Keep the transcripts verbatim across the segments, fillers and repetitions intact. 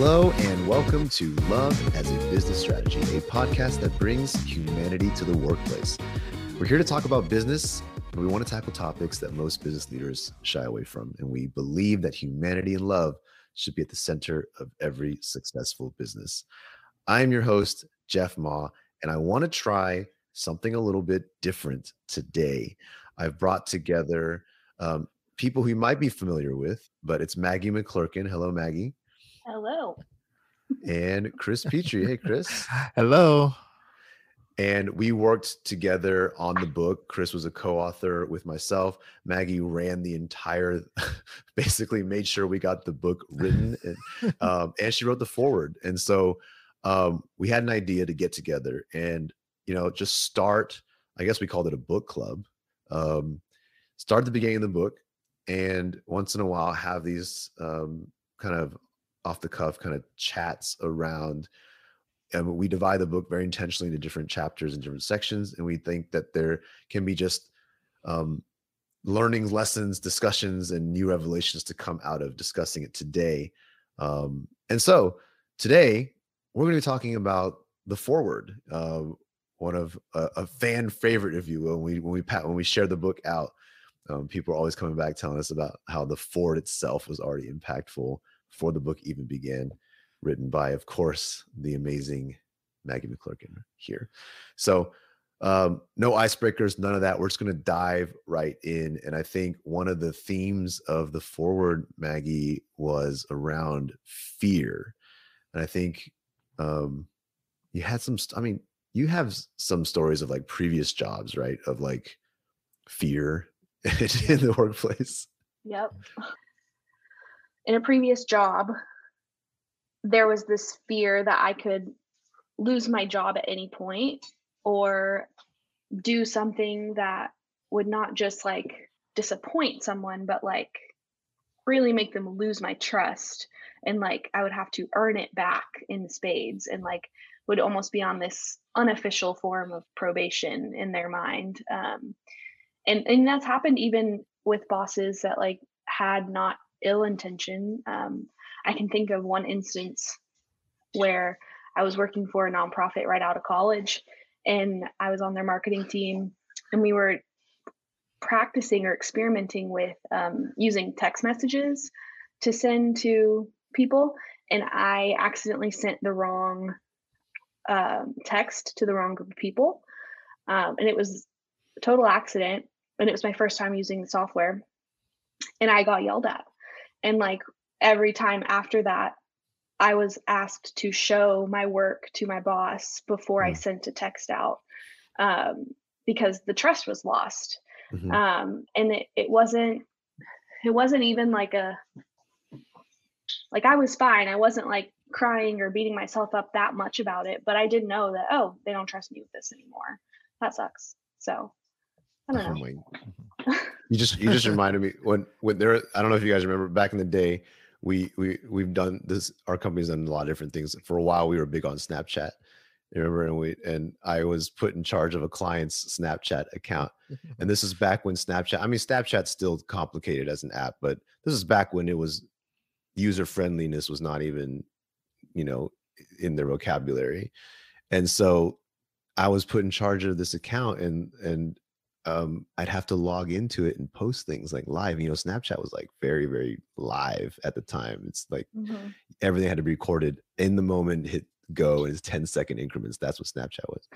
Hello and welcome to Love as a Business Strategy, a podcast that brings humanity to the workplace. We're here to talk about business, and we want to tackle topics that most business leaders shy away from. And we believe that humanity and love should be at the center of every successful business. I am your host, Jeff Ma, and I want to try something a little bit different today. I've brought together um, people who you might be familiar with, but it's Maggie McClurkin. Hello, Maggie. Hello. And Chris Petrie. Hey, Chris. Hello. And we worked together on the book. Chris was a co-author with myself. Maggie ran the entire, basically made sure we got the book written. And, um, and she wrote the foreword. And so um, we had an idea to get together and, you know, just start, I guess we called it a book club. Um, start at the beginning of the book and once in a while have these um, kind of off the cuff kind of chats around, and we divide the book very intentionally into different chapters and different sections. And we think that there can be just um, learning lessons, discussions, and new revelations to come out of discussing it today. Um, and so today we're going to be talking about the foreword, uh, one of uh, a fan favorite, if you will. When we when we pat when we share the book out, um, people are always coming back telling us about how the foreword itself was already impactful before the book even began, written by, of course, the amazing Maggie McClurkin here. So um, no icebreakers, none of that. We're just going to dive right in. And I think one of the themes of the foreword, Maggie, was around fear. And I think um, you had some, st- I mean, you have some stories of like previous jobs, right? Of like fear in the workplace. Yep. In a previous job, there was this fear that I could lose my job at any point or do something that would not just like disappoint someone, but like really make them lose my trust. And like I would have to earn it back in spades and like would almost be on this unofficial form of probation in their mind. Um, and, and that's happened even with bosses that like had not ill intention. Um, I can think of one instance where I was working for a nonprofit right out of college, and I was on their marketing team, and we were practicing or experimenting with um, using text messages to send to people. And I accidentally sent the wrong uh, text to the wrong group of people. Um, and it was a total accident. And it was my first time using the software. And I got yelled at. And like every time after that, I was asked to show my work to my boss before I sent a text out um, because the trust was lost. Mm-hmm. Um, and it, it wasn't, it wasn't even like a, like I was fine. I wasn't like crying or beating myself up that much about it, but I did know that, oh, they don't trust me with this anymore. That sucks. So I don't know. Oh, you just you just reminded me when when there. I don't know if you guys remember back in the day. We we we've done this. Our company's done a lot of different things. For a while, we were big on Snapchat. You remember, and we and I was put in charge of a client's Snapchat account. And this is back when Snapchat. I mean, Snapchat's still complicated as an app, but this is back when it was user friendliness was not even, you know, in their vocabulary. And so, I was put in charge of this account, and and. Um, I'd have to log into it and post things like live. You know, Snapchat was like very, very live at the time. It's like mm-hmm. everything had to be recorded in the moment, hit go, and it's ten second increments. That's what Snapchat was.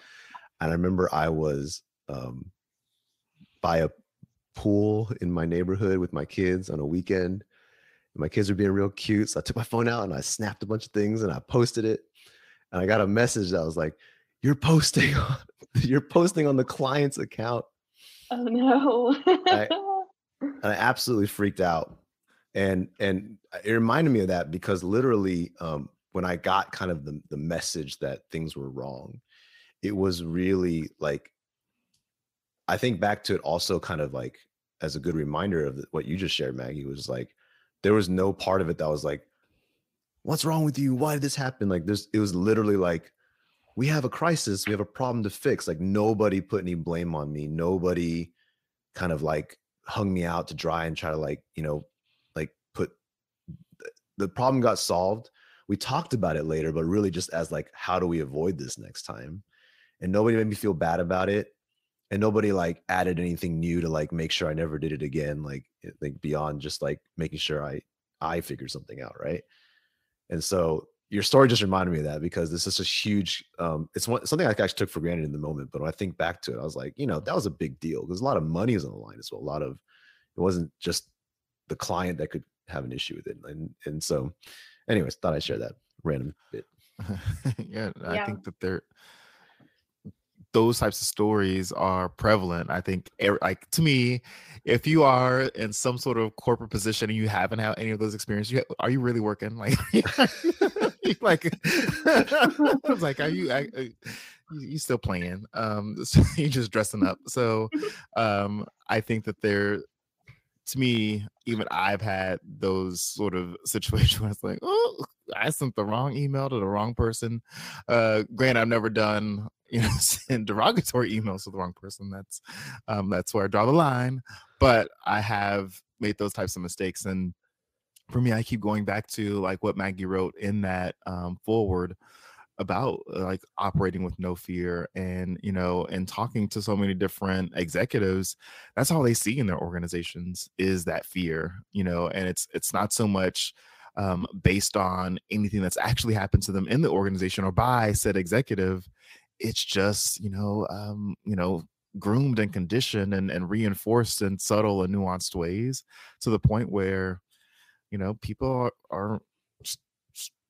And I remember I was um, by a pool in my neighborhood with my kids on a weekend. And my kids were being real cute. So I took my phone out and I snapped a bunch of things and I posted it. And I got a message that was like, you're posting on, you're posting on the client's account. Oh no. I, I absolutely freaked out. And and it reminded me of that because literally um, when I got kind of the, the message that things were wrong, it was really like, I think back to it also kind of like as a good reminder of what you just shared, Maggie, was like, there was no part of it that was like, what's wrong with you? Why did this happen? Like this, it was literally like, we have a crisis. We have a problem to fix. Like nobody put any blame on me. Nobody kind of like hung me out to dry and try to like, you know, like put the problem got solved we talked about it later, but really just as like, how do we avoid this next time? And nobody made me feel bad about it. And nobody like added anything new to like make sure I never did it again, like, like beyond just like making sure I, I figure something out, right? And so your story just reminded me of that, because this is a huge, um, it's one, something I actually took for granted in the moment. But when I think back to it, I was like, you know, that was a big deal. There's a lot of money is on the line as well. A lot of, it wasn't just the client that could have an issue with it. And, and so anyways, thought I'd share that random bit. yeah, I yeah. think that there, those types of stories are prevalent. I think, like, to me, if you are in some sort of corporate position and you haven't had any of those experiences, you have, are you really working? Like, like, I was like, are you, I, you still playing? Um, so you're just dressing up. So, um, I think that there, to me, even I've had those sort of situations where it's like, oh, I sent the wrong email to the wrong person. Uh, granted, I've never done, you know, send derogatory emails to the wrong person. That's um, that's where I draw the line. But I have made those types of mistakes. And for me, I keep going back to like what Maggie wrote in that um, forward about like operating with no fear. And, you know, and talking to so many different executives, that's all they see in their organizations is that fear, you know, and it's it's not so much um, based on anything that's actually happened to them in the organization or by said executive. It's just, you know, um, you know, groomed and conditioned and, and reinforced in subtle and nuanced ways, to the point where, you know, people are, are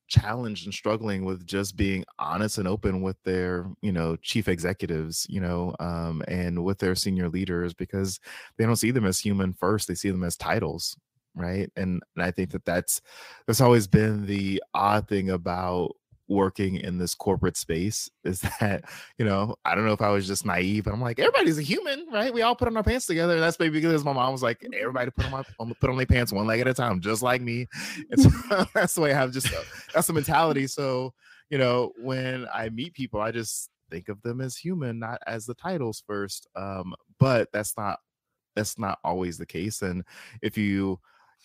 challenged and struggling with just being honest and open with their, you know, chief executives, you know, um, and with their senior leaders, because they don't see them as human first. They see them as titles. Right. And, and I think that that's, that's always been the odd thing about working in this corporate space, is that, you know, I don't know if I was just naive, but I'm like, everybody's a human, right? We all put on our pants together. And that's maybe because my mom was like, everybody put on my put on their pants one leg at a time, just like me. And so that's the way I have, just that's the mentality. So, you know, when I meet people, I just think of them as human, not as the titles first. Um, but that's not that's not always the case. And if you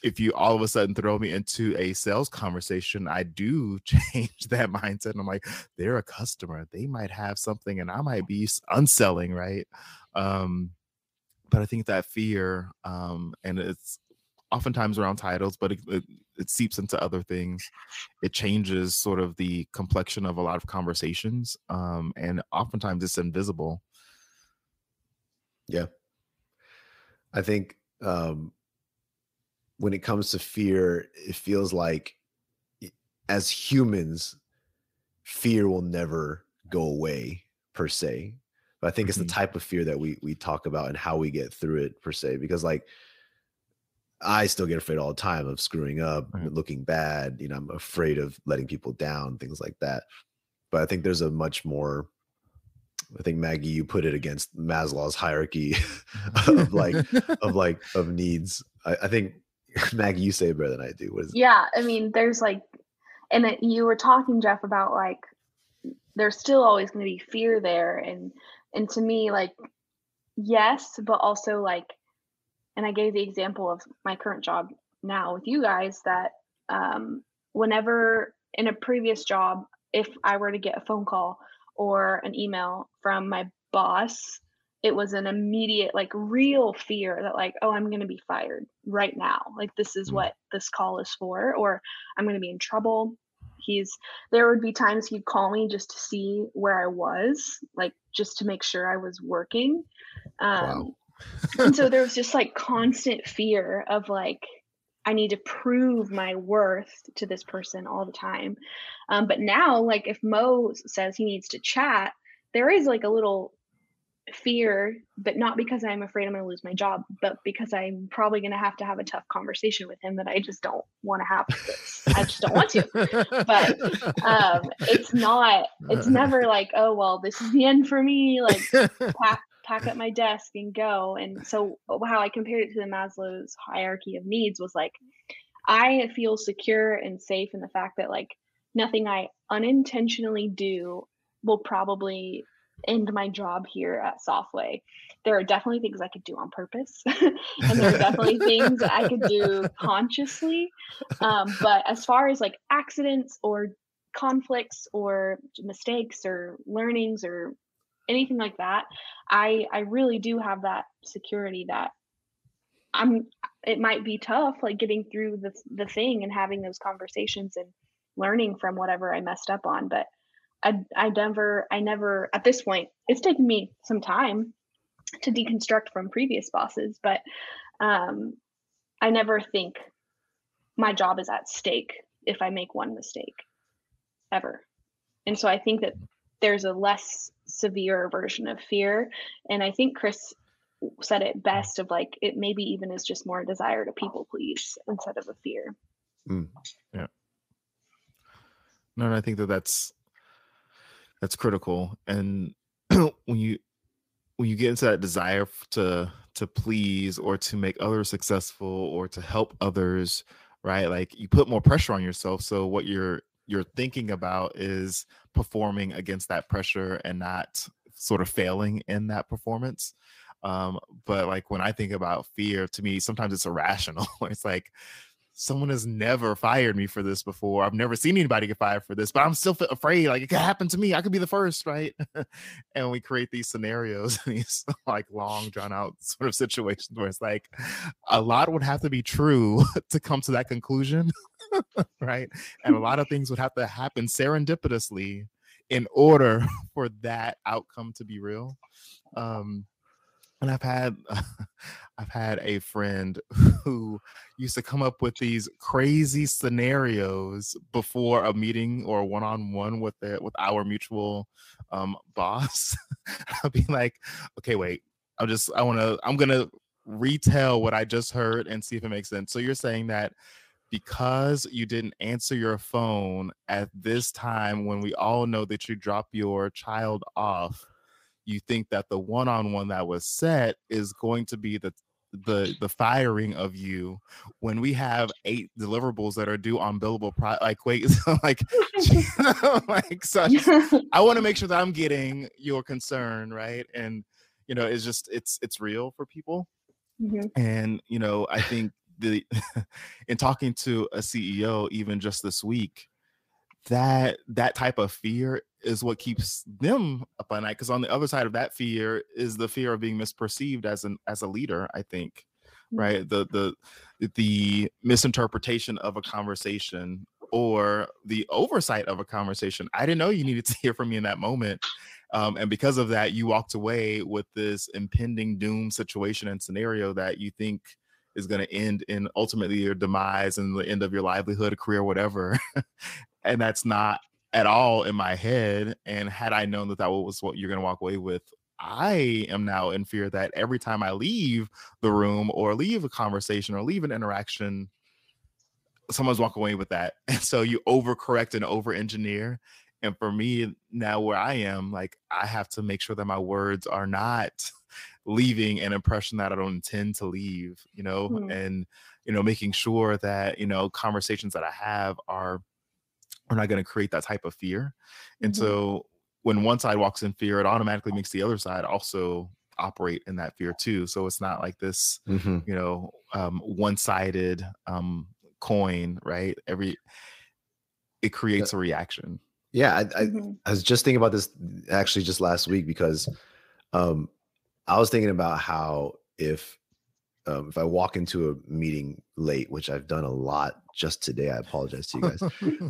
If you all of a sudden throw me into a sales conversation, I do change that mindset. And I'm like, they're a customer. They might have something and I might be unselling, right? Um, but I think that fear, um, and it's oftentimes around titles, but it, it, it seeps into other things. It changes sort of the complexion of a lot of conversations. Um, and oftentimes it's invisible. Yeah. I think... Um... when it comes to fear, it feels like as humans, fear will never go away per se. But I think mm-hmm. it's the type of fear that we we talk about and how we get through it per se, because like I still get afraid all the time of screwing up, right. looking bad, you know, I'm afraid of letting people down, things like that. But I think there's a much more, I think Maggie, you put it against Maslow's hierarchy of like, of like, of needs. I, I think, Maggie, you say it better than I do. What is yeah, I mean, there's like, and it, you were talking, Jeff, about like, there's still always going to be fear there. And, and to me, like, yes, but also like, and I gave the example of my current job now with you guys, that um, whenever in a previous job, if I were to get a phone call or an email from my boss, it was an immediate, like, real fear that like, oh, I'm going to be fired right now. Like, this is what this call is for, or I'm going to be in trouble. He's, there would be times he'd call me just to see where I was, like, just to make sure I was working. Um, wow. And so there was just like constant fear of like, I need to prove my worth to this person all the time. Um, but now, like, if Mo says he needs to chat, there is like a little fear, but not because I'm afraid I'm going to lose my job, but because I'm probably going to have to have a tough conversation with him that I just don't want to have. This. I just don't want to, but um, it's not, it's never like, oh, well, this is the end for me. Like pack, pack up my desk and go. And so how I compared it to the Maslow's hierarchy of needs was like, I feel secure and safe in the fact that like nothing I unintentionally do will probably end my job here at Softway. There are definitely things I could do on purpose, and there are definitely things that I could do consciously. Um, but as far as like accidents or conflicts or mistakes or learnings or anything like that, I I really do have that security that I'm. It might be tough, like getting through the the thing and having those conversations and learning from whatever I messed up on, but. I, I never, I never, at this point, it's taken me some time to deconstruct from previous bosses, but um, I never think my job is at stake if I make one mistake, ever. And so I think that there's a less severe version of fear. And I think Chris said it best of like, it maybe even is just more a desire to people please instead of a fear. Mm, yeah. No, and I think that that's, That's critical. And when you when you get into that desire to to please or to make others successful or to help others, right? Like you put more pressure on yourself. So what you're you're thinking about is performing against that pressure and not sort of failing in that performance. Um, but like when I think about fear, to me, sometimes it's irrational. It's like, someone has never fired me for this before. I've never seen anybody get fired for this, but I'm still afraid. Like it could happen to me. I could be the first, right? And we create these scenarios, these like long drawn out sort of situations where it's like a lot would have to be true to come to that conclusion, right? And a lot of things would have to happen serendipitously in order for that outcome to be real. Um, And I've had, uh, I've had a friend who used to come up with these crazy scenarios before a meeting or one-on-one with the, with our mutual um, boss. I'll be like, okay, wait, I'm just, I want to, I'm going to retell what I just heard and see if it makes sense. So you're saying that because you didn't answer your phone at this time when we all know that you drop your child off, you think that the one-on-one that was set is going to be the the the firing of you when we have eight deliverables that are due on billable pro- like wait like like so I want to make sure that I'm getting your concern right, and you know it's just it's it's real for people. Mm-hmm. And you know I think the in talking to a C E O even just this week, that that type of fear is what keeps them up at night, because on the other side of that fear is the fear of being misperceived as an as a leader, I think, right? The the the misinterpretation of a conversation or the oversight of a conversation. I didn't know you needed to hear from me in that moment, um, and because of that, you walked away with this impending doom situation and scenario that you think is going to end in ultimately your demise and the end of your livelihood, career, whatever, and that's not at all in my head. And had I known that that was what you're going to walk away with, I am now in fear that every time I leave the room or leave a conversation or leave an interaction, someone's walking away with that. And so you overcorrect and over-engineer. And for me now where I am, like I have to make sure that my words are not leaving an impression that I don't intend to leave, you know, mm-hmm. and, you know, making sure that, you know, conversations that I have are we're not going to create that type of fear. And mm-hmm. so when one side walks in fear, it automatically makes the other side also operate in that fear too. So it's not like this, mm-hmm. you know, um, one-sided um, coin, right? Every, it creates a reaction. Yeah. I, I, mm-hmm. I was just thinking about this actually just last week, because um, I was thinking about how if, Um, if I walk into a meeting late, which I've done a lot just today, I apologize to you guys,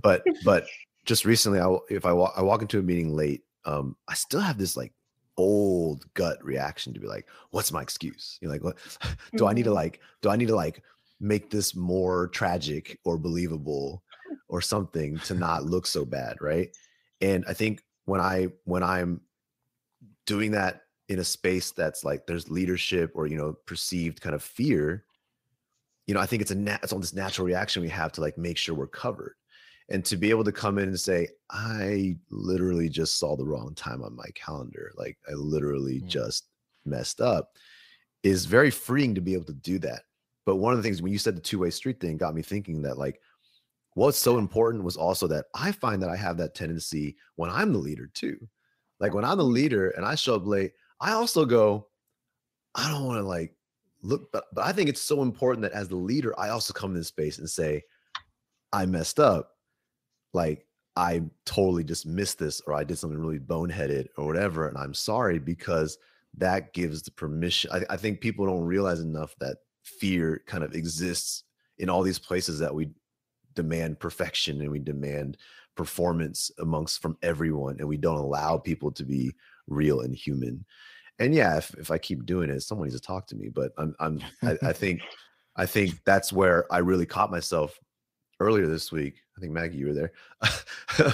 but, but just recently, I, if I walk, I walk into a meeting late, um, I still have this like old gut reaction to be like, what's my excuse? You're like, what do I need to like, do I need to like make this more tragic or believable or something to not look so bad? Right. And I think when I, when I'm doing that in a space that's like there's leadership or, you know, perceived kind of fear, you know, I think it's a nat- it's on this natural reaction we have to like make sure we're covered. And to be able to come in and say, I literally just saw the wrong time on my calendar. Like I literally mm-hmm. just messed up, is very freeing to be able to do that. But one of the things when you said the two-way street thing got me thinking that like, what's so important was also that I find that I have that tendency when I'm the leader too. Like when I'm the leader and I show up late, I also go, I don't want to like look, but, but I think it's so important that as the leader, I also come to this space and say, I messed up. Like I totally just missed this, or I did something really boneheaded or whatever. And I'm sorry, because that gives the permission. I, I think people don't realize enough that fear kind of exists in all these places that we demand perfection and we demand performance amongst from everyone. And we don't allow people to be real and human. And yeah, if, if I keep doing it, someone needs to talk to me, but I'm, I'm, I, I think, I think that's where I really caught myself earlier this week. I think Maggie, you were there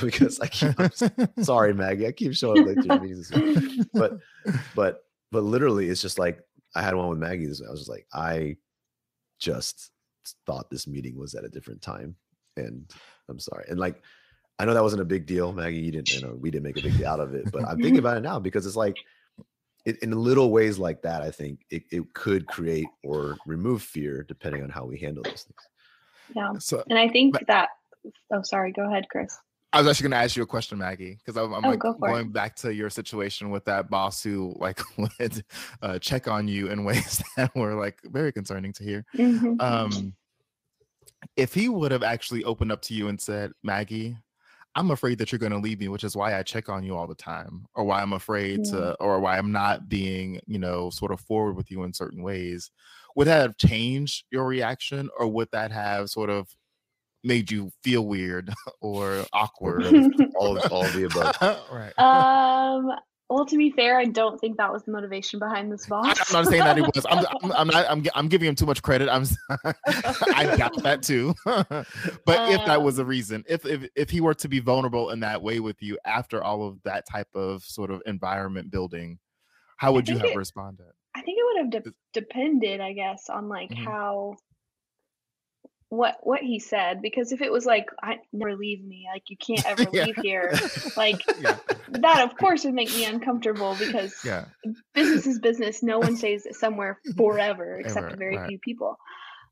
because I keep, I'm sorry, Maggie, I keep showing up late to your meetings this week. But, but, but literally it's just like, I had one with Maggie this week. I was just like, I just thought this meeting was at a different time. And I'm sorry. And like, I know that wasn't a big deal, Maggie, you didn't, you know, we didn't make a big deal out of it, but I'm thinking about it now because it's like, It, in little ways like that, I think it, it could create or remove fear depending on how we handle those things. Yeah. So, and I think but, that, oh, sorry, go ahead, Chris. I was actually going to ask you a question, Maggie, because I'm, I'm oh, like go going it. back to your situation with that boss who like would uh, check on you in ways that were like very concerning to hear. Mm-hmm. Um, if he would have actually opened up to you and said, Maggie, I'm afraid that you're going to leave me, which is why I check on you all the time, or why I'm afraid yeah. to, or why I'm not being, you know, sort of forward with you in certain ways. Would that have changed your reaction, or would that have sort of made you feel weird or awkward? all, all the above. Right. Um, well, to be fair, I don't think that was the motivation behind this boss. I'm not saying that it was. I'm, I'm, I'm, not, I'm, I'm giving him too much credit. I'm, I got that too. But uh, if that was a reason, if, if if he were to be vulnerable in that way with you after all of that type of sort of environment building, how would you have it, responded? I think it would have de- depended, I guess, on like mm-hmm. how, what what he said, because if it was like, I never leave me, like you can't ever yeah. leave here, like yeah. that of course would make me uncomfortable, because yeah. business is business. No one stays somewhere forever except Ever. very right. few people.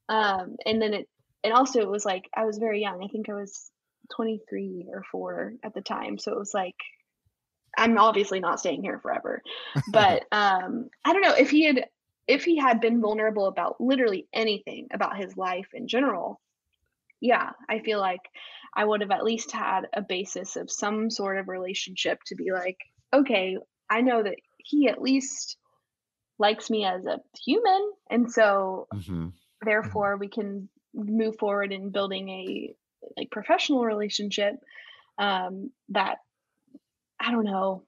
Um and then it and also it was like I was very young. I think I was twenty-three or four at the time, so it was like I'm obviously not staying here forever. But um I don't know, if he had If he had been vulnerable about literally anything about his life in general, yeah, I feel like I would have at least had a basis of some sort of relationship to be like, okay, I know that he at least likes me as a human. And so mm-hmm. therefore we can move forward in building a like professional relationship um, that, I don't know,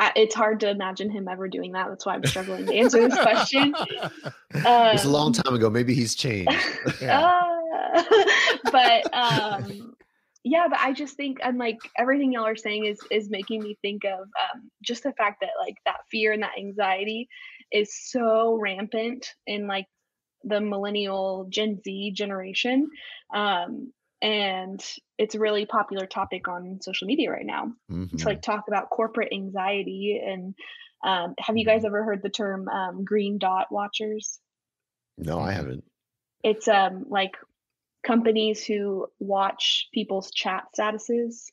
I, it's hard to imagine him ever doing that. That's why I'm struggling to answer this question. Um, it's a long time ago. Maybe he's changed. Yeah. Uh, but um, yeah, but I just think I'm like, everything y'all are saying is is making me think of um, just the fact that like that fear and that anxiety is so rampant in like the millennial Gen Z generation. Um, and it's a really popular topic on social media right now mm-hmm. to like talk about corporate anxiety. And um, have you guys ever heard the term um, green dot watchers? No, I haven't. It's um, like companies who watch people's chat statuses,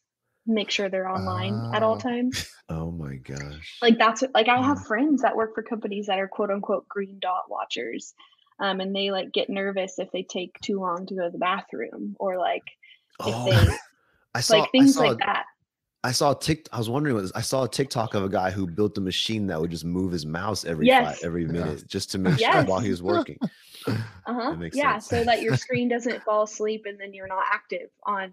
make sure they're online oh. at all times. Oh my gosh. Like that's what, like I have oh. friends that work for companies that are quote unquote green dot watchers. Um, and they like get nervous if they take too long to go to the bathroom, or like if oh, they I saw, like things I saw, like that. I saw a tick. I was wondering what this, I saw a TikTok of a guy who built a machine that would just move his mouse every yes. five, every minute yeah. just to make yes. sure while he was working. Uh huh. Yeah, sense. So that your screen doesn't fall asleep and then you're not active on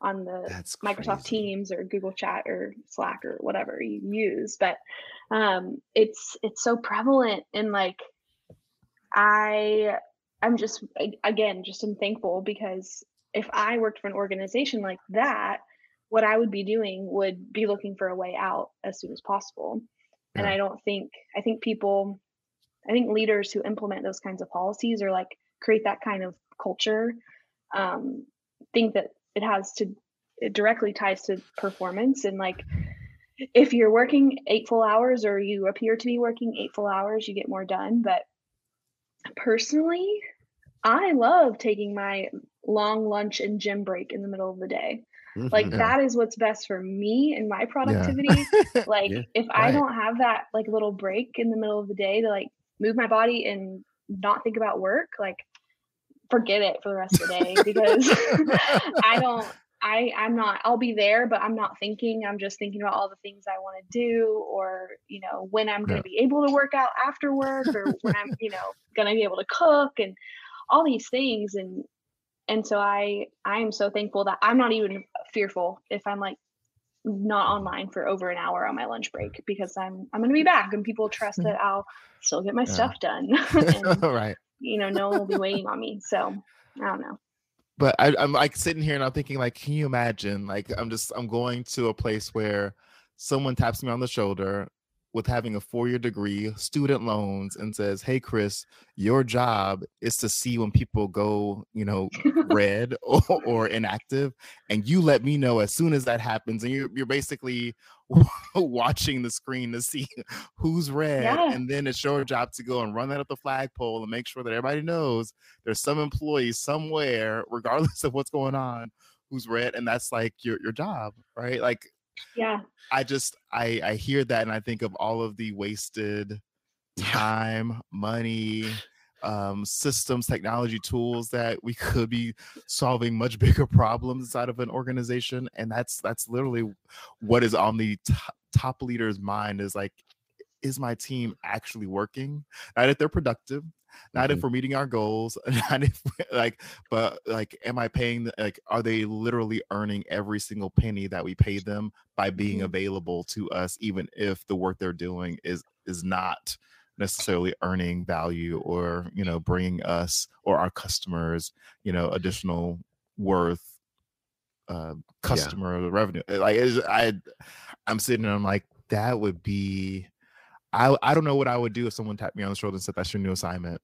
on the That's Microsoft crazy. Teams or Google Chat or Slack or whatever you use. But um, it's it's so prevalent, and like. I, I'm just, again, just I'm thankful, because if I worked for an organization like that, what I would be doing would be looking for a way out as soon as possible. Yeah. And I don't think, I think people, I think leaders who implement those kinds of policies or like create that kind of culture, um, think that it has to, it directly ties to performance. And like, if you're working eight full hours or you appear to be working eight full hours, you get more done. But personally, I love taking my long lunch and gym break in the middle of the day. Like yeah. that is what's best for me and my productivity. Yeah. Like yeah. if right. I don't have that like little break in the middle of the day to like move my body and not think about work, like forget it for the rest of the day, because I don't, I, I'm not, I'll be there, but I'm not thinking. I'm just thinking about all the things I want to do, or, you know, when I'm going to yeah. be able to work out after work, or when I'm, you know, going to be able to cook and all these things. And, and so I, I am so thankful that I'm not even fearful if I'm like not online for over an hour on my lunch break, because I'm, I'm going to be back and people trust that I'll still get my yeah. stuff done. and, right. You know, no one will be waiting on me. So I don't know. But I, I'm like sitting here and I'm thinking, like, can you imagine? Like, I'm just, I'm going to a place where someone taps me on the shoulder with having a four-year degree, student loans, and says, hey, Chris, your job is to see when people go, you know, red or, or inactive. And you let me know as soon as that happens. And you're, you're basically watching the screen to see who's red. Yeah. And then it's your job to go and run that up the flagpole and make sure that everybody knows there's some employee somewhere, regardless of what's going on, who's red. And that's like your, your job, right? Like, yeah, I just I I hear that and I think of all of the wasted time, money, um, systems, technology, tools that we could be solving much bigger problems inside of an organization. And that's that's literally what is on the t- top leader's mind, is like, is my team actually working? Not if they're productive, not mm-hmm. if we're meeting our goals, not if like, but like, am I paying, like, are they literally earning every single penny that we pay them by being mm-hmm. available to us, even if the work they're doing is, is not necessarily earning value or, you know, bringing us or our customers, you know, additional worth, uh, customer yeah. revenue. Like I, I'm sitting and I'm like, that would be, I, I don't know what I would do if someone tapped me on the shoulder and said, that's your new assignment.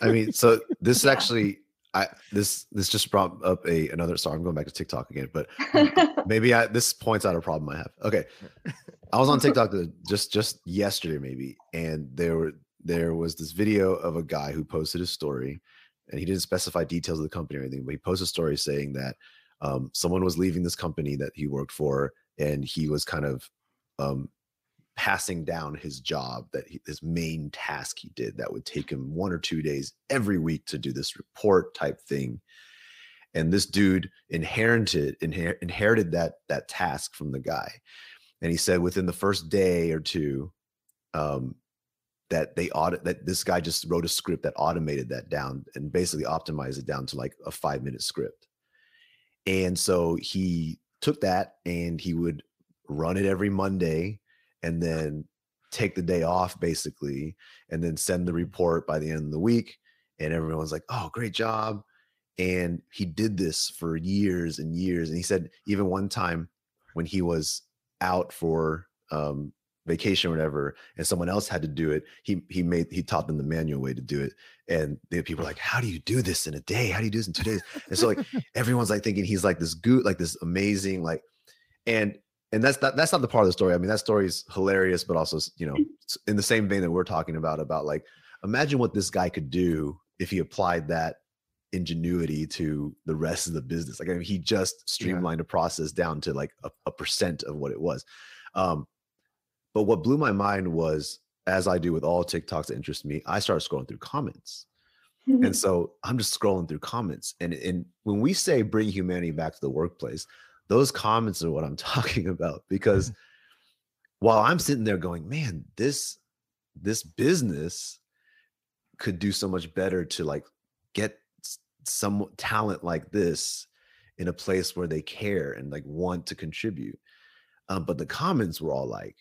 I mean, so this is actually, I, this, this just brought up a, another, sorry, I'm going back to TikTok again, but maybe I, this points out a problem I have. Okay. I was on TikTok just, just yesterday maybe. And there were, there was this video of a guy who posted his story, and he didn't specify details of the company or anything, but he posted a story saying that um, someone was leaving this company that he worked for, and he was kind of, um, passing down his job, that he, his main task he did that would take him one or two days every week to do, this report type thing. And this dude inherited inher- inherited that that task from the guy, and he said within the first day or two um that they audit that this guy just wrote a script that automated that down and basically optimized it down to like a five minute script. And so he took that and he would run it every Monday, and then take the day off basically, and then send the report by the end of the week. And everyone's like, oh, great job. And he did this for years and years. And he said, even one time when he was out for um, vacation or whatever, and someone else had to do it, he he made, he taught them the manual way to do it. And the people were like, how do you do this in a day? How do you do this in two days? And so like, everyone's like thinking he's like this good, like this amazing, like, and, And that's not, that's not the part of the story. I mean, that story is hilarious, but also, you know, in the same vein that we're talking about, about like, imagine what this guy could do if he applied that ingenuity to the rest of the business. Like, I mean, he just streamlined yeah. a process down to like a, a percent of what it was. Um, but what blew my mind was, as I do with all TikToks that interest me, I started scrolling through comments. Mm-hmm. And so I'm just scrolling through comments. And, and when we say bring humanity back to the workplace, those comments are what I'm talking about, because while I'm sitting there going, man, this, this business could do so much better to like get some talent like this in a place where they care and like want to contribute. Um, but the comments were all like,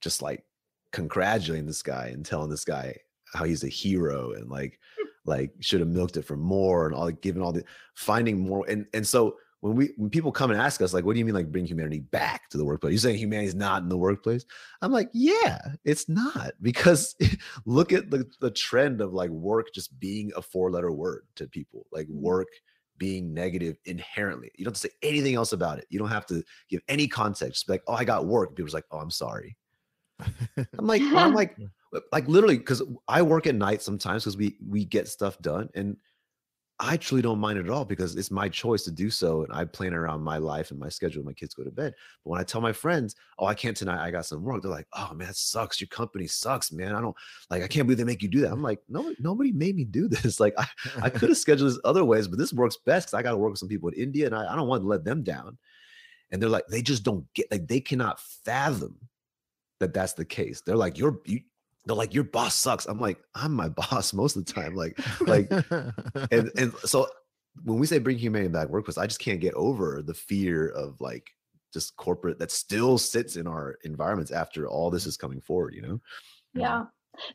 just like congratulating this guy and telling this guy how he's a hero and like, like should have milked it for more, and all like, giving all the finding more. And, and so, When we when people come and ask us, like, what do you mean, like, bring humanity back to the workplace? You're saying humanity's not in the workplace? I'm like, yeah, it's not, because look at the, the trend of like work just being a four-letter word to people, like work being negative inherently. You don't have to say anything else about it. You don't have to give any context. Just be like, oh, I got work. People's like, oh, I'm sorry. I'm like, I'm like, like literally, because I work at night sometimes because we we get stuff done, and I truly don't mind it at all because it's my choice to do so. And I plan around my life and my schedule when my kids go to bed. But when I tell my friends, oh, I can't tonight, I got some work, they're like, oh man, that sucks. Your company sucks, man. I don't like, I can't believe they make you do that. I'm like, no, nobody made me do this. Like I, I could have scheduled this other ways, but this works best because I got to work with some people in India and I, I don't want to let them down. And they're like, they just don't get, like they cannot fathom that that's the case. They're like, you're, you, they're like, your boss sucks. I'm like, I'm my boss most of the time. Like, like, and, and so when we say bring humanity back workplace, I just can't get over the fear of like just corporate that still sits in our environments after all this is coming forward, you know? Yeah.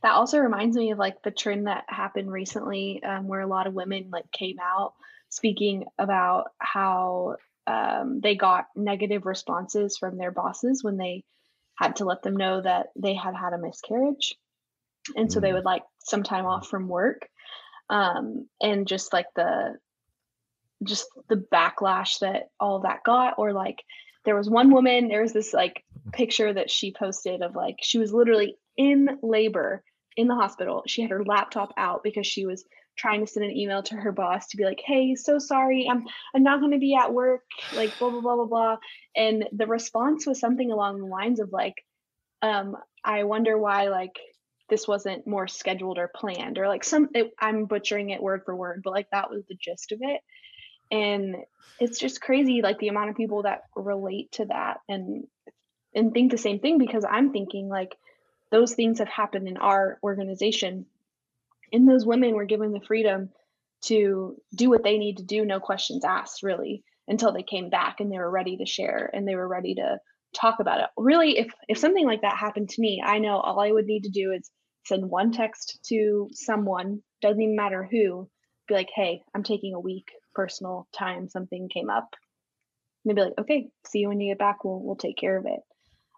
That also reminds me of like the trend that happened recently um, where a lot of women like came out speaking about how um, they got negative responses from their bosses when they had to let them know that they had had a miscarriage. And so they would like some time off from work. Um, and just like the, just the backlash that all of that got, or like, there was one woman, there was this like picture that she posted of like, she was literally in labor in the hospital. She had her laptop out because she was trying to send an email to her boss to be like, hey, so sorry, I'm I'm not going to be at work, like blah, blah, blah, blah, blah. And the response was something along the lines of like, um, I wonder why like this wasn't more scheduled or planned, or like some, it, I'm butchering it word for word, but like that was the gist of it. And it's just crazy, like the amount of people that relate to that and and think the same thing, because I'm thinking like those things have happened in our organization. And those women were given the freedom to do what they need to do, no questions asked, really, until they came back and they were ready to share and they were ready to talk about it. Really, if if something like that happened to me, I know all I would need to do is send one text to someone, doesn't even matter who, be like, hey, I'm taking a week personal time, something came up. And they'd be like, okay, see you when you get back, we'll we'll take care of it.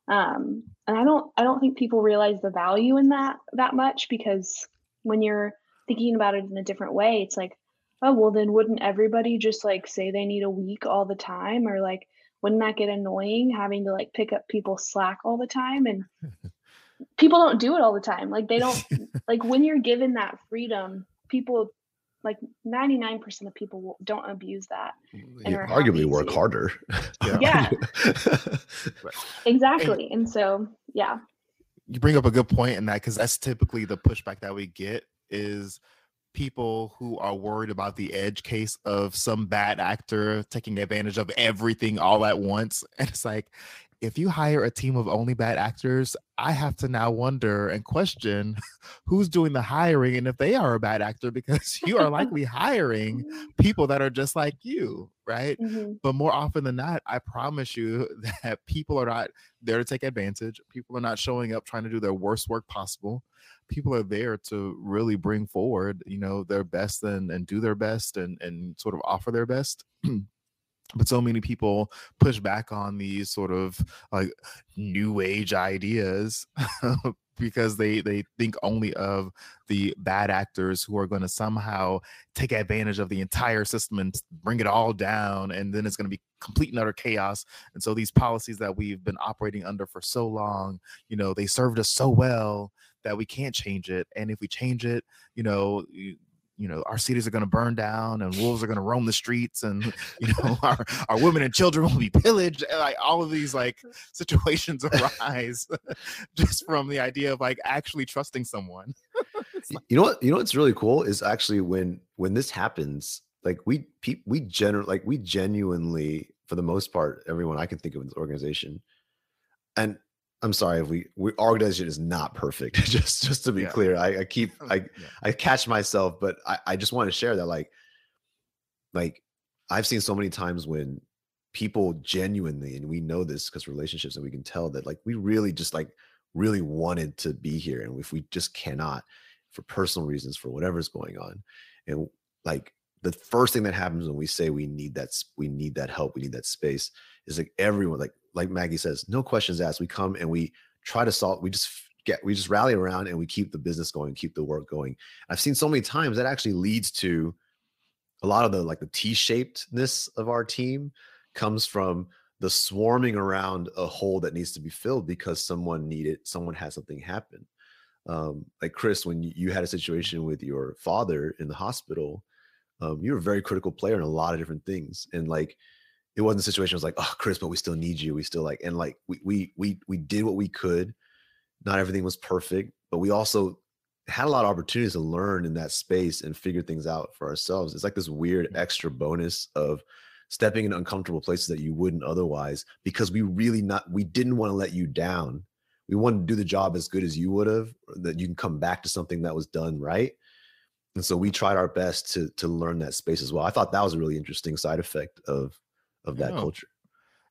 Um, and I don't I don't think people realize the value in that that much, because when you're thinking about it in a different way, it's like, oh, well, then wouldn't everybody just like say they need a week all the time? Or like, wouldn't that get annoying having to like pick up people's slack all the time? And people don't do it all the time. Like they don't, like when you're given that freedom, people, like ninety-nine percent of people don't abuse that. And yeah, arguably work to. harder. Yeah, yeah. Exactly. And so, yeah. You bring up a good point in that, because that's typically the pushback that we get, is people who are worried about the edge case of some bad actor taking advantage of everything all at once. And it's like, if you hire a team of only bad actors, I have to now wonder and question who's doing the hiring and if they are a bad actor, because you are likely hiring people that are just like you, right? Mm-hmm. But more often than not, I promise you that people are not there to take advantage. People are not showing up trying to do their worst work possible. People are there to really bring forward, you know, their best and, and do their best and, and sort of offer their best. But so many people push back on these sort of like new age ideas because they, they think only of the bad actors who are going to somehow take advantage of the entire system and bring it all down. And then it's going to be complete and utter chaos. And so these policies that we've been operating under for so long, you know, they served us so well that we can't change it. And if we change it, you know, you, you know, our cities are going to burn down and wolves are going to roam the streets, and, you know, our, our women and children will be pillaged. And like all of these like situations arise just from the idea of like actually trusting someone. Like, you know what, you know, what's really cool is actually when, when this happens, like we, we gener like we genuinely, for the most part, everyone I can think of in this organization, and I'm sorry if we, we our organization is not perfect. just just to be yeah. clear, I, I keep I yeah. I catch myself, but I, I just want to share that like like I've seen so many times when people genuinely, and we know this because relationships, and we can tell that like we really just like really wanted to be here, and if we just cannot for personal reasons, for whatever's going on, and like the first thing that happens when we say we need that we need that help, we need that space, is like everyone like. Like Maggie says, no questions asked. We come and we try to solve, we just get, we just rally around and we keep the business going, keep the work going. I've seen so many times that actually leads to a lot of the, like the T-shapedness of our team comes from the swarming around a hole that needs to be filled because someone needed, someone had something happen. Um, like Chris, when you had a situation with your father in the hospital, um, you were a very critical player in a lot of different things. And like, it wasn't a situation I was like, oh, Chris, but we still need you. We still like, and like, we, we, we, we did what we could. Not everything was perfect, but we also had a lot of opportunities to learn in that space and figure things out for ourselves. It's like this weird extra bonus of stepping in uncomfortable places that you wouldn't otherwise, because we really not, we didn't want to let you down. We wanted to do the job as good as you would have, that you can come back to something that was done right. And so we tried our best to, to learn that space as well. I thought that was a really interesting side effect of, of that culture.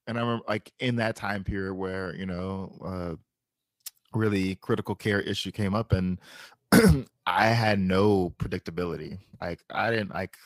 And I remember like in that time period where, you know, uh, really critical care issue came up, and I had no predictability. Like I didn't like,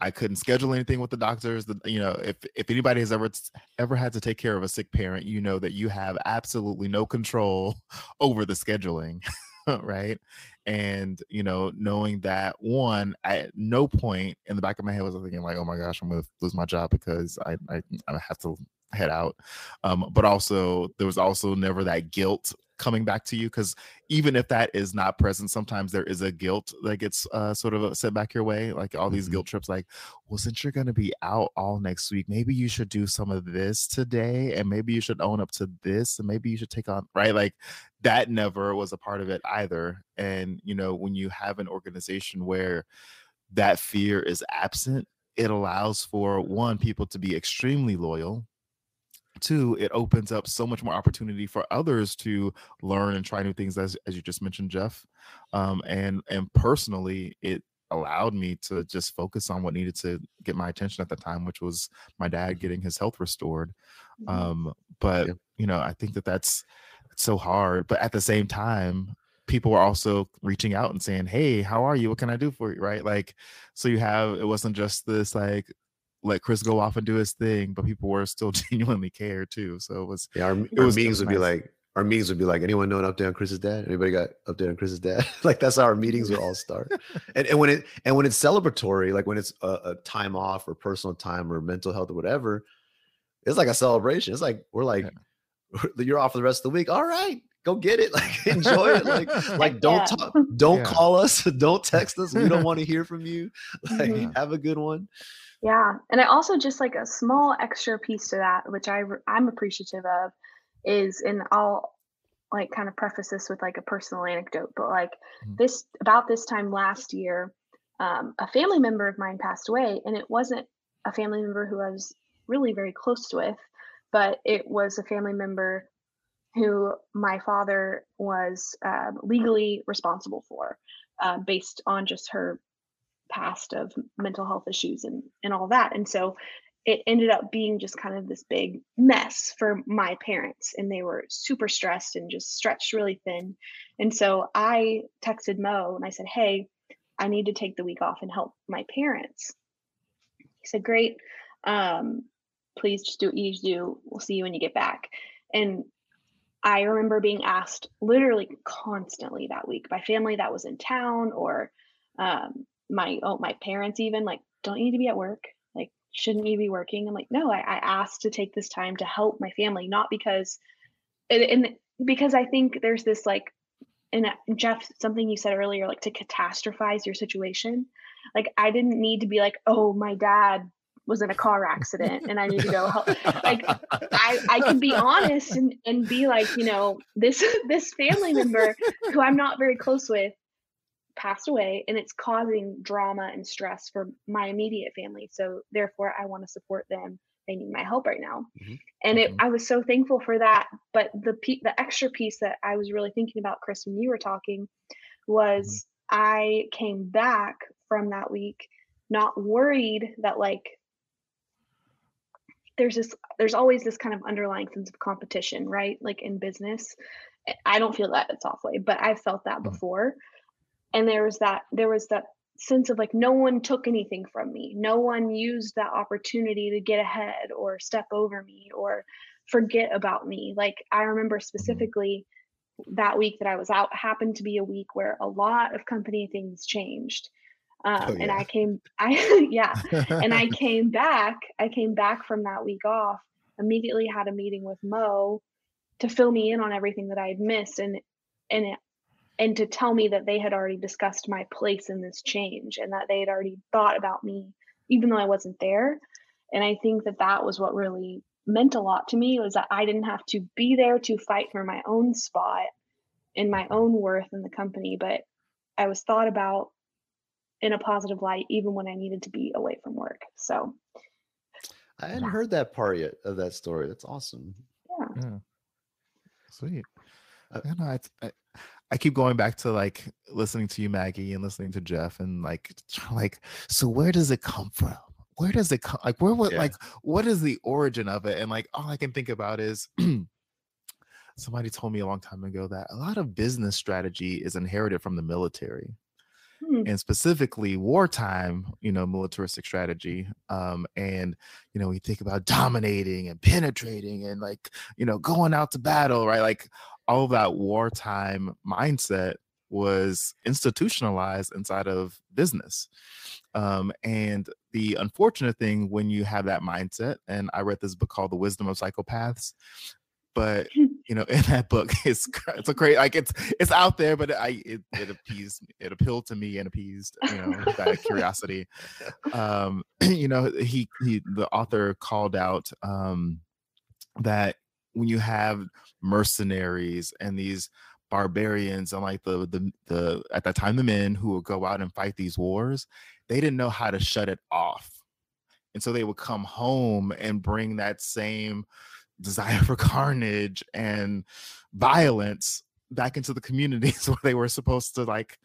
I couldn't schedule anything with the doctors. The, you know, if, if anybody has ever, ever had to take care of a sick parent, you know that you have absolutely no control over the scheduling. Right. And, you know, knowing that, one, I, at no point in the back of my head was thinking like, oh my gosh, I'm going to lose my job because I, I, I have to head out. Um, but also there was also never that guilt coming back to you, because even if that is not present, sometimes there is a guilt that gets uh, sort of set back your way, like all these mm-hmm. guilt trips, like, well, since you're going to be out all next week, maybe you should do some of this today, and maybe you should own up to this, and maybe you should take on, right? Like that never was a part of it either. And, you know, when you have an organization where that fear is absent, it allows for, one, people to be extremely loyal. Two, it opens up so much more opportunity for others to learn and try new things, as, as you just mentioned, Jeff. Um, and and personally, it allowed me to just focus on what needed to get my attention at the time, which was my dad getting his health restored. Um, but, you know, I think that that's so hard. But at the same time, people were also reaching out and saying, hey, how are you? What can I do for you? Right. Like, so you have, it wasn't just this like, let Chris go off and do his thing, but people were still genuinely cared too. So it was, yeah, our, it our was meetings would nice. be like, our meetings would be like, anyone know an update on Chris's dad? Anybody got update on Chris's dad? Like that's how our meetings would all start. and and when it, and when it's celebratory, like when it's a, a time off or personal time or mental health or whatever, it's like a celebration. It's like, we're like, yeah. You're off for the rest of the week. All right, go get it. Like enjoy it. Like, like don't yeah. talk, don't yeah. call us. Don't text us. We don't want to hear from you. Like yeah. have a good one. Yeah. And I also just like a small extra piece to that, which I, I'm appreciative of is, and I'll like kind of preface this with like a personal anecdote, but like mm-hmm. this, about this time last year, um, a family member of mine passed away, and it wasn't a family member who I was really very close with, but it was a family member who my father was uh, legally responsible for uh, based on just her past of mental health issues and, and all that. And so it ended up being just kind of this big mess for my parents, and they were super stressed and just stretched really thin. And so I texted Mo and I said, hey, I need to take the week off and help my parents. He said, great. Um, please just do what you do. We'll see you when you get back. And I remember being asked literally constantly that week by family that was in town or, um, my oh my parents even, like, don't you need to be at work? Like, shouldn't you be working? I'm like, no, I, I asked to take this time to help my family, not because, and, and because I think there's this like, and Jeff, something you said earlier, like to catastrophize your situation. Like, I didn't need to be like, oh, my dad was in a car accident and I need to go help. Like, I, I can be honest and, and be like, you know, this this family member who I'm not very close with passed away, and it's causing drama and stress for my immediate family, so therefore I want to support them. They need my help right now. Mm-hmm. And it, I was so thankful for that. But the pe- the extra piece that I was really thinking about, Chris, when you were talking was mm-hmm. I came back from that week not worried that like there's this there's always this kind of underlying sense of competition, right? Like in business, I don't feel that at Softway, but I felt that mm-hmm. before. And there was that, there was that sense of like, no one took anything from me. No one used that opportunity to get ahead or step over me or forget about me. Like, I remember specifically that week that I was out happened to be a week where a lot of company things changed. Um, oh, yeah. And I came, I, yeah. And I came back, I came back from that week off, immediately had a meeting with Mo to fill me in on everything that I had missed. And, and it, and to tell me that they had already discussed my place in this change and that they had already thought about me, even though I wasn't there. And I think that that was what really meant a lot to me, was that I didn't have to be there to fight for my own spot and my own worth in the company, but I was thought about in a positive light, even when I needed to be away from work. So I hadn't yeah. heard that part yet of that story. That's awesome. Yeah. yeah. Sweet. Uh, I, know, I, I, I keep going back to like listening to you, Maggie, and listening to Jeff, and like, like, so where does it come from? Where does it come? Like, where, what, yeah. like, what is the origin of it? And like, all I can think about is somebody told me a long time ago that a lot of business strategy is inherited from the military. And specifically wartime, you know, militaristic strategy. Um, and, you know, we think about dominating and penetrating and like, you know, going out to battle, right? Like all that wartime mindset was institutionalized inside of business. Um, and the unfortunate thing when you have that mindset, and I read this book called The Wisdom of Psychopaths, but you know, in that book, it's it's a great, like it's it's out there, but I it, it appeased it appealed to me and appeased, you know, that curiosity. Um, you know, he he the author called out um, that when you have mercenaries and these barbarians and like the the the at that time the men who would go out and fight these wars, they didn't know how to shut it off, and so they would come home and bring that same desire for carnage and violence back into the communities where they were supposed to like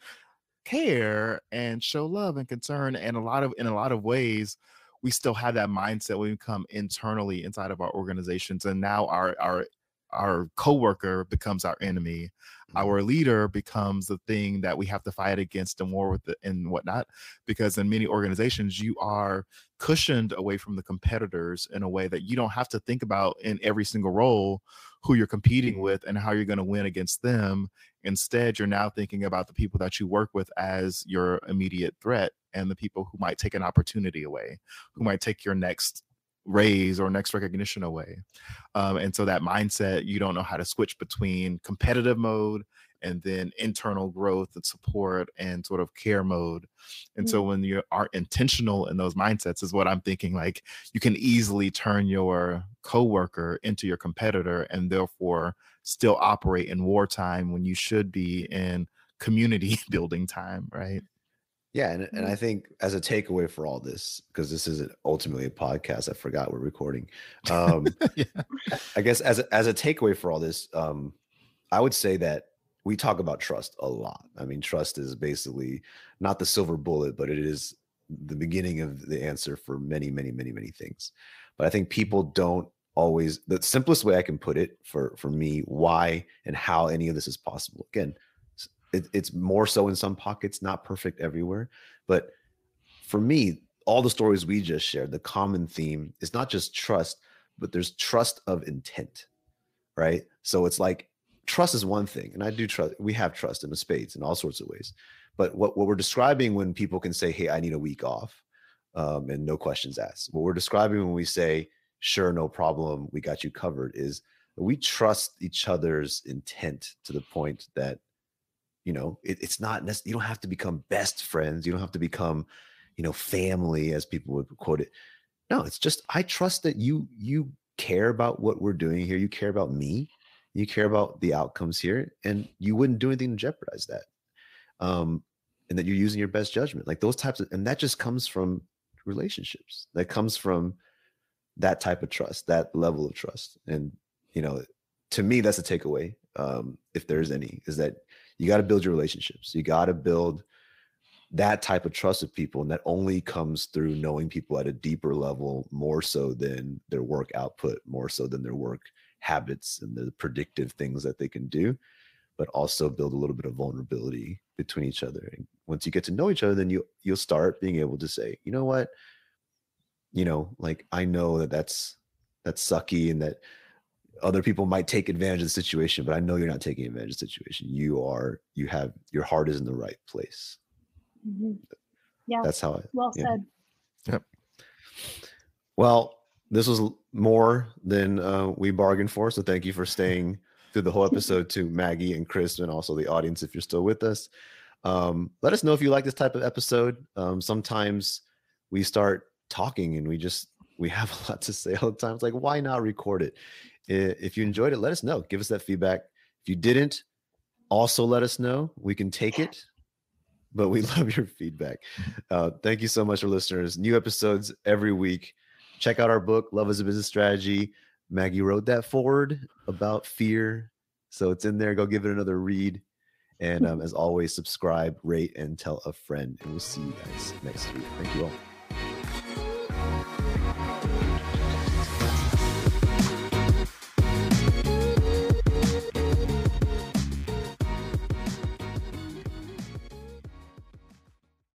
care and show love and concern. And a lot of, in a lot of ways, we still have that mindset when we come internally inside of our organizations. And now our, our, our coworker becomes our enemy. Our leader becomes the thing that we have to fight against and war with the, and whatnot, because in many organizations, you are cushioned away from the competitors in a way that you don't have to think about in every single role who you're competing with and how you're going to win against them. Instead, you're now thinking about the people that you work with as your immediate threat and the people who might take an opportunity away, who might take your next raise or next recognition away. Um, and so that mindset, you don't know how to switch between competitive mode and then internal growth and support and sort of care mode. And mm-hmm. so when you are intentional in those mindsets is what I'm thinking, like you can easily turn your coworker into your competitor and therefore still operate in wartime when you should be in community building time, right? Yeah. And, and I think as a takeaway for all this, because this is ultimately a podcast, I forgot we're recording. Um, yeah. I guess as a, as a takeaway for all this, um, I would say that we talk about trust a lot. I mean, trust is basically not the silver bullet, but it is the beginning of the answer for many, many, many, many things. But I think people don't always, the simplest way I can put it for, for me, why and how any of this is possible. Again, It, it's more so in some pockets, not perfect everywhere. But for me, all the stories we just shared, the common theme is not just trust, but there's trust of intent, right? So it's like trust is one thing. And I do trust, we have trust in the spades in all sorts of ways. But what, what we're describing when people can say, hey, I need a week off um, and no questions asked. What we're describing when we say, sure, no problem, we got you covered, is we trust each other's intent to the point that you know, it, it's not, you don't have to become best friends. You don't have to become, you know, family as people would quote it. No, it's just, I trust that you, you care about what we're doing here. You care about me, you care about the outcomes here, and you wouldn't do anything to jeopardize that. Um, and that you're using your best judgment, like those types of, and that just comes from relationships. That comes from that type of trust, that level of trust. And, you know, to me, that's a takeaway. Um, if there's any, is that you got to build your relationships. You got to build that type of trust with people. And that only comes through knowing people at a deeper level, more so than their work output, more so than their work habits and the predictive things that they can do, but also build a little bit of vulnerability between each other. And once you get to know each other, then you, you'll start being able to say, you know what, you know, like, I know that that's, that's sucky and that other people might take advantage of the situation, but I know you're not taking advantage of the situation. You are, you have, your heart is in the right place. Mm-hmm. Yeah. That's how I, well yeah. said. Yep. Well, this was more than uh, we bargained for. So thank you for staying through the whole episode to Maggie and Chris, and also the audience if you're still with us. Um, let us know if you like this type of episode. Um, sometimes we start talking and we just, we have a lot to say all the time. It's like, why not record it? If you enjoyed it, let us know. Give us that feedback. If you didn't, also let us know. We can take it, but we love your feedback. Uh, thank you so much for listeners. New episodes every week. Check out our book, Love as a Business Strategy. Maggie wrote that forward about fear. So it's in there. Go give it another read. And um, as always, subscribe, rate, and tell a friend. And we'll see you guys next week. Thank you all.